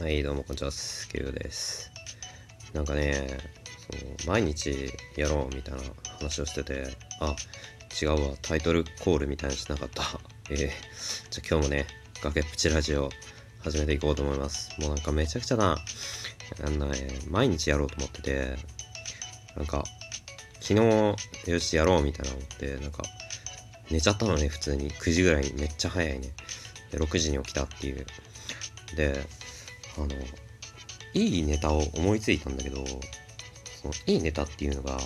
はいどうもこんにちは、スケウです。なんかね、そう毎日やろうみたいな話をしてて、あ、違うわ、タイトルコールみたいにしなかったじゃあ今日もね、崖っぷちラジオ始めていこうと思います。もうなんかめちゃくちゃな毎日やろうと思ってて、なんか昨日よしやろうみたいな思って、なんか寝ちゃったのね。普通に9時ぐらいに、めっちゃ早いね。で6時に起きたっていう。でいいネタを思いついたんだけど、そのいいネタっていうのが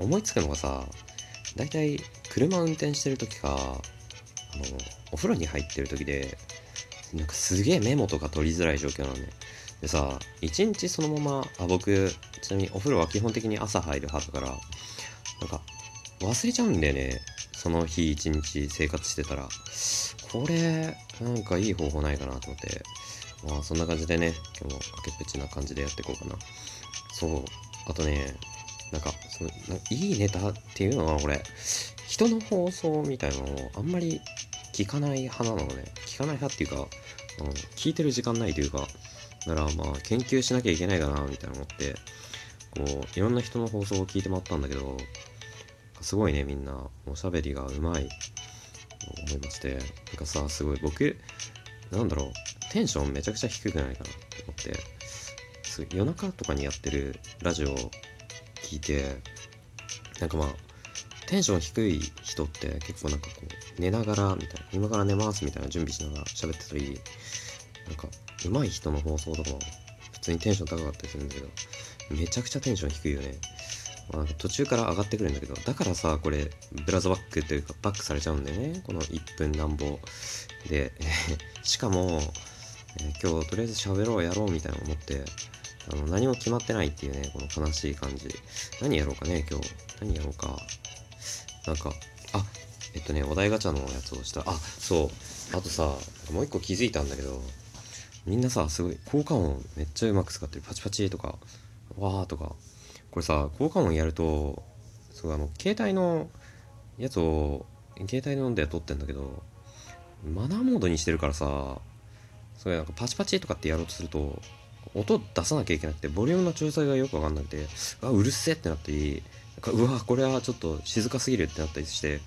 思いつくのがさ、だいたい車運転してる時かお風呂に入ってる時で、なんかすげえメモとか取りづらい状況なのね。でさ、一日そのまま、僕ちなみにお風呂は基本的に朝入る派だから、なんか忘れちゃうんだよね、その日一日生活してたら。これなんかいい方法ないかなと思って、まあそんな感じでね、今日も崖っぷちな感じでやっていこうかな。そう、あとね、なんかそのいいネタっていうのは、俺人の放送みたいなのをあんまり聞かない派なのね。聞かない派っていうか、聞いてる時間ないというか、だからまあ研究しなきゃいけないかなみたいな思って、こういろんな人の放送を聞いてもらったんだけど、すごいね、みんなおしゃべりがうまいと思いまして、なんかさ、すごい僕なんだろう、テンションめちゃくちゃ低くないかなと思って、夜中とかにやってるラジオを聞いて、なんかまあテンション低い人って結構なんかこう寝ながらみたいな、今から寝ますみたいな準備しながら喋ってたり、なんか上手い人の放送とかも普通にテンション高かったりするんだけど、めちゃくちゃテンション低いよね。まあ、途中から上がってくるんだけど、だからさ、これブラザーバックというかバックされちゃうんだよね、この1分なんぼでしかも、今日とりあえず喋ろうやろうみたいな思って、何も決まってないっていうね、この悲しい感じ。何やろうかね、今日何やろうか。なんかお題ガチャのやつをした。あ、そう、あとさ、もう一個気づいたんだけど、みんなさ、すごい効果音めっちゃうまく使ってる。パチパチとかわーとか、これさ、効果音やると、そう、携帯のやつを携帯ので撮ってんだけど、マナーモードにしてるからさ、それなんかパチパチとかってやろうとすると音出さなきゃいけなくて、ボリュームの調整がよく分かんなくて、あ、うるせえってなったり、うわこれはちょっと静かすぎるってなったりして、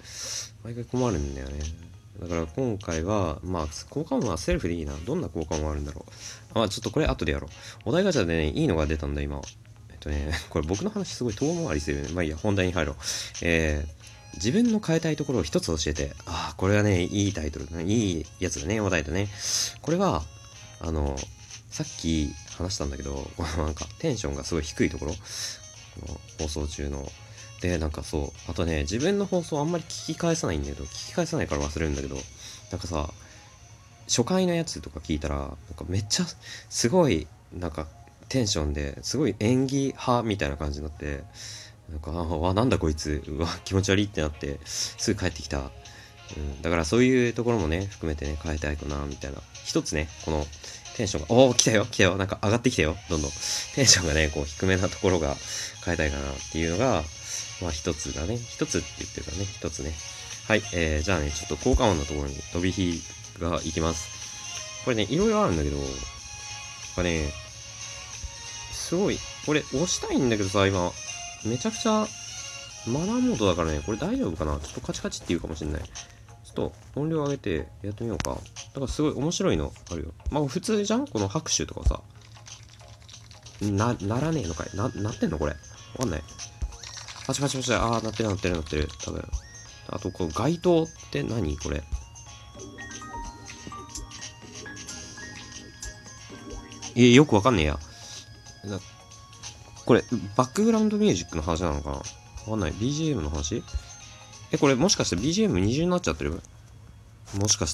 毎回困るんだよね。だから今回はまあ効果音はセルフでいいな。どんな効果音あるんだろう。あ、ちょっとこれ後でやろう。お題ガチャでね、いいのが出たんだ今。これ僕の話すごい遠回りするよね。まあいいや、本題に入ろう。自分の変えたいところを一つ教えて。ああ、これはね、いいタイトル、いいやつだね、話題だね。これは、さっき話したんだけど、なんかテンションがすごい低いところ、放送中の。で、なんかそう、あとね、自分の放送あんまり聞き返さないんだけど、聞き返さないから忘れるんだけど、なんかさ、初回のやつとか聞いたら、なんかめっちゃ、すごい、なんか、テンションですごい演技派みたいな感じになって、なんかわ、なんだこいつ、うわ気持ち悪いってなってすぐ帰ってきた、だからそういうところもね含めてね、変えたいかなみたいな一つね、このテンションが来たよ来たよ、なんか上がってきたよ、どんどんテンションがねこう低めなところが変えたいかなっていうのがまあ一つだね、一つって言ってるからね、一つね。はい、じゃあね、ちょっと効果音のところに飛び火がいきます。これね、いろいろあるんだけど、なんかねすごい、これ押したいんだけどさ、今めちゃくちゃマナーモードだからね、これ大丈夫かな。ちょっとカチカチっていうかもしれない。ちょっと音量上げてやってみようか。だからすごい面白いのあるよ。まあ普通じゃん、この拍手とかさ、ならねえのかい、なってんのこれ、わかんない。パチパチパチ、あー、なってる多分。あとこの街灯って何これ、よくわかんねえや。これバックグラウンドミュージックの話なのかな、わかんない。 BGM の話、これもしかして BGM 二重になっちゃってる、もしかす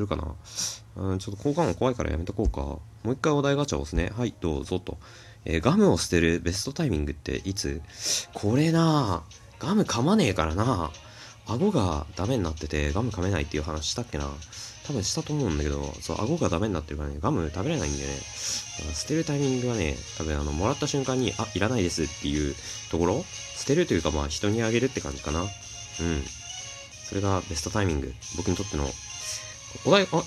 るかな。ちょっと交換音怖いからやめとこうか。もう一回お題ガチャを押すね。はい、どうぞと。ガムを捨てるベストタイミングっていつ。これなぁ、ガム噛まねえからな、顎がダメになっててガム噛めないっていう話したっけな、多分したと思うんだけど、そう、顎がダメになってるからね、ガム食べれないんだよね。だから捨てるタイミングはね、多分もらった瞬間に、あ、いらないですっていうところ、捨てるというかまあ人にあげるって感じかな。うん、それがベストタイミング、僕にとってのお題。あ、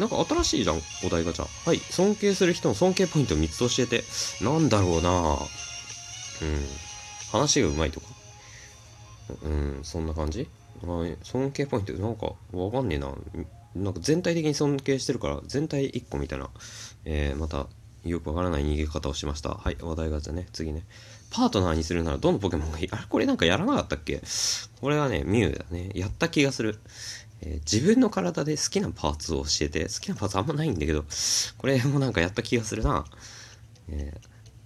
なんか新しいじゃん、お題ガチャ。はい。尊敬する人の尊敬ポイント3つ教えて。なんだろうなぁ。話がうまいとか。そんな感じ？尊敬ポイント、なんかわかんねえな。なんか全体的に尊敬してるから、全体1個みたいな。また、よくわからない逃げ方をしました。はい。話題ガチャね。次ね。パートナーにするならどのポケモンがいい？あれこれなんかやらなかったっけ？これはね、ミュウだね。やった気がする。自分の体で好きなパーツを教えて。好きなパーツあんまないんだけど、これもなんかやった気がするな。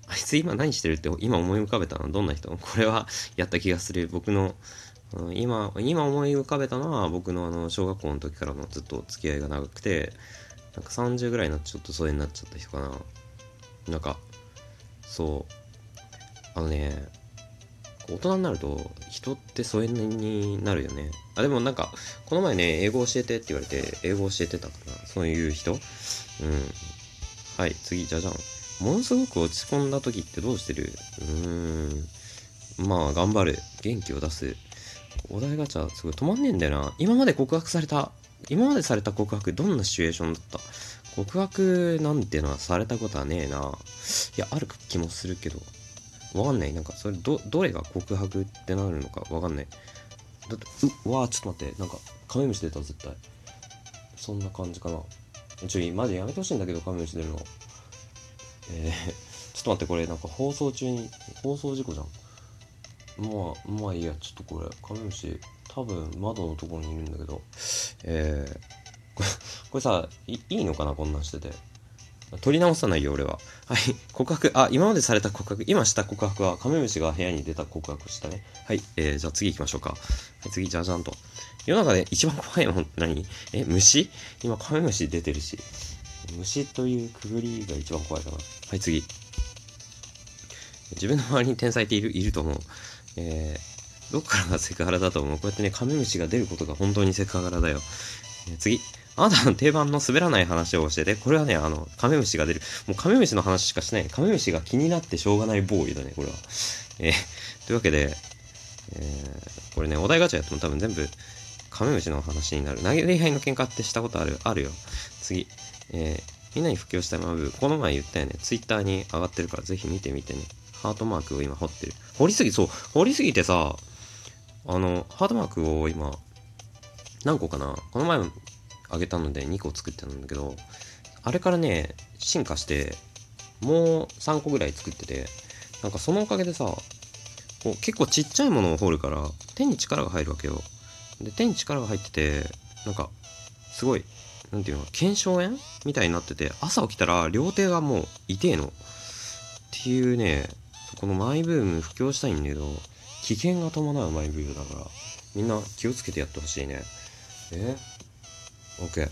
あいつ今何してるって今思い浮かべたのどんな人？これはやった気がする。僕の、今思い浮かべたのは僕の小学校の時からのずっと付き合いが長くて、なんか30ぐらいになってちょっと疎遠になっちゃった人かな。なんか、そう。大人になると人って疎遠になるよね。あ、でもなんか、この前ね、英語教えてって言われて、英語教えてたから、そういう人？はい、次、じゃじゃん。ものすごく落ち込んだ時ってどうしてる？まあ、頑張る。元気を出す。お題ガチャ、すごい止まんねえんだよな。今までされた告白、どんなシチュエーションだった？告白なんてのはされたことはねえな。いや、ある気もするけど。わかんない。なんか、それ、どれが告白ってなるのかわかんない。だって、ちょっと待って。なんか、カメムシ出た、絶対。そんな感じかな。マジやめてほしいんだけど、カメムシ出るの。ちょっと待って、これ、なんか放送中に、放送事故じゃん。まあいいや、ちょっとこれ、カメムシ、多分窓のところにいるんだけど、これさ、いいのかな、こんなんしてて。取り直さないよ、俺は。はい、告白、今までされた告白、今した告白は、カメムシが部屋に出た告白したね。はい、じゃあ次行きましょうか。はい、次、じゃじゃんと。世の中で一番怖いもんって何？虫？今、カメムシ出てるし。虫というくぐりが一番怖いかな。はい、次。自分の周りに天才っていると思う。どっからがセクハラだと思う？こうやってね、カメムシが出ることが本当にセクハラだよ。次。あなたの定番の滑らない話を教えて。これはね、カメムシが出る。もうカメムシの話しかしない。カメムシが気になってしょうがないボーイだね、これは。というわけで、これね、お題ガチャやっても多分全部、カメムシの話になる。投げ礼拝の喧嘩ってしたことあるよ。次。みんなに布教したいマブ。この前言ったよね。ツイッターに上がってるから、ぜひ見てみてね。ハートマークを今掘ってる。掘りすぎてさ、ハートマークを今、何個かな？この前あげたので2個作ってたんだけど、あれからね、進化して、もう3個ぐらい作ってて、なんかそのおかげでさ、結構ちっちゃいものを掘るから、手に力が入るわけよ。で、手に力が入ってて、なんか、すごい、なんていうの、腱鞘炎みたいになってて、朝起きたら両手がもう痛えのっていうね。このマイブーム布教したいんだけど、危険が伴うマイブームだからみんな気をつけてやってほしいね。OK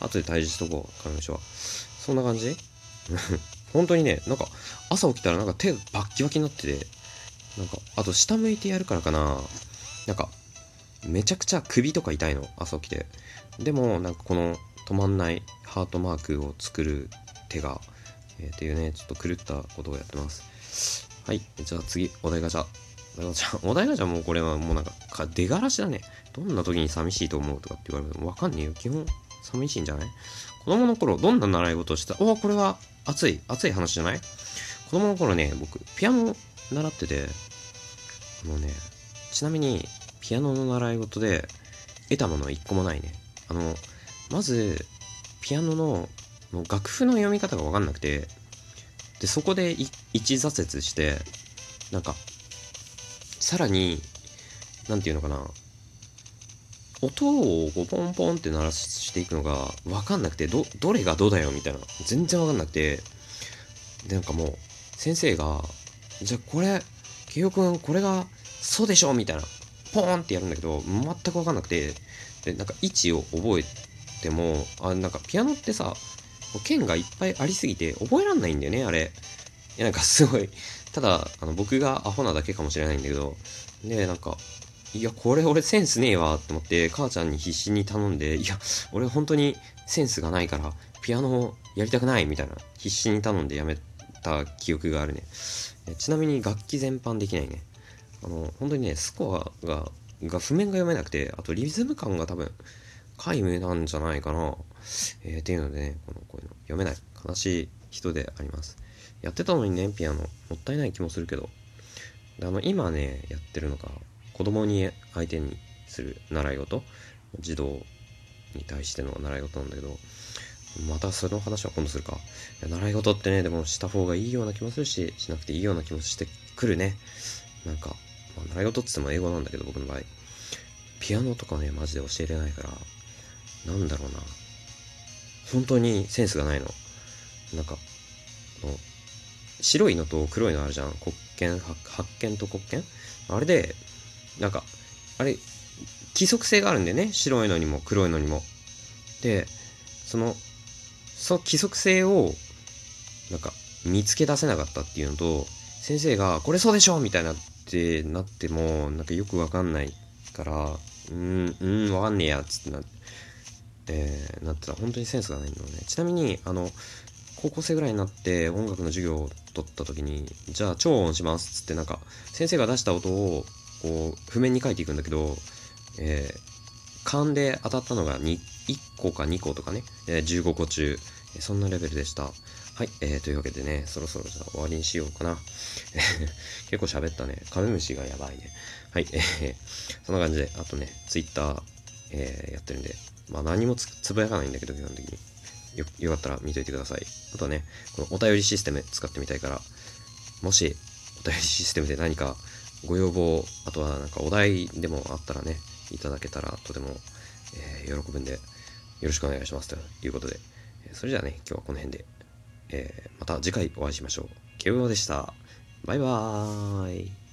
後で退治しとこう、彼女は。そんな感じ本当にね、なんか朝起きたらなんか手がバッキバキになってて、なんかあと下向いてやるからかな、なんかめちゃくちゃ首とか痛いの、朝起きて。でもなんかこの止まんないハートマークを作る手が、っていうね、ちょっと狂ったことをやってます。はい、じゃあ次、お題ガチャ。お題ガチャもこれはもうなんか出がらしだね。どんな時に寂しいと思うとかって言われるのわかんねえよ。基本寂しいんじゃない？子供の頃どんな習い事をしてた？これは熱い話じゃない？子供の頃ね、僕ピアノ習ってて、ちなみにピアノの習い事で得たものは一個もないね。まずピアノの楽譜の読み方が分かんなくて、でそこで一挫折して、なんかさらになんていうのかな、音をポンポンって鳴らしていくのが分かんなくて、どれがどだよみたいな、全然分かんなくて、でなんかもう先生が「じゃあこれケイオくんこれがソでしょ」みたいなポーンってやるんだけど、全く分かんなくて、でなんか位置を覚えても、なんかピアノってさ、鍵がいっぱいありすぎて覚えらんないんだよね、あれ。いやなんかすごい、ただ僕がアホなだけかもしれないんだけど、でなんかいやこれ俺センスねえわって思って、母ちゃんに必死に頼んで、いや俺本当にセンスがないからピアノをやりたくないみたいな、必死に頼んでやめた記憶があるね。ちなみに楽器全般できないね。本当にね、スコアが譜面が読めなくて、あとリズム感が多分回目なんじゃないかな、っていうのでね、こういうの読めない悲しい人であります。やってたのにね、ピアノもったいない気もするけど、今ねやってるのが子供に相手にする習い事、児童に対しての習い事なんだけど、またその話は今度するか。習い事ってね、でもした方がいいような気もするし、しなくていいような気もしてくるね。なんか、まあ、習い事って言っても英語なんだけど、僕の場合ピアノとかねマジで教えれないから、なんだろうな、本当にセンスがないの。なんか白いのと黒いのあるじゃん、黒鍵、白鍵と黒鍵、あれでなんかあれ規則性があるんだよね、白いのにも黒いのにも。でその規則性をなんか見つけ出せなかったっていうのと、先生がこれそうでしょみたいなってなってもなんかよくわかんないから、わかんねえやっつってなってた。本当にセンスがないんだよね。ちなみに高校生ぐらいになって音楽の授業を取った時に、じゃあ超音しますっつって、なんか先生が出した音をこう譜面に書いていくんだけど、勘で当たったのが1個か2個とかね、15個中そんなレベルでした。はい、というわけでね、そろそろじゃあ終わりにしようかな。結構喋ったね。カメムシがやばいね。はい、そんな感じで、あとね、Twitter、やってるんで、まあ何もつぶやかないんだけど、基本的に。よかったら見といてください。あとはね、このお便りシステム使ってみたいから、もしお便りシステムで何かご要望、あとはなんかお題でもあったらね、いただけたらとても、喜ぶんでよろしくお願いしますということで、それじゃあね、今日はこの辺で、また次回お会いしましょう。ケウオでした。バイバーイ。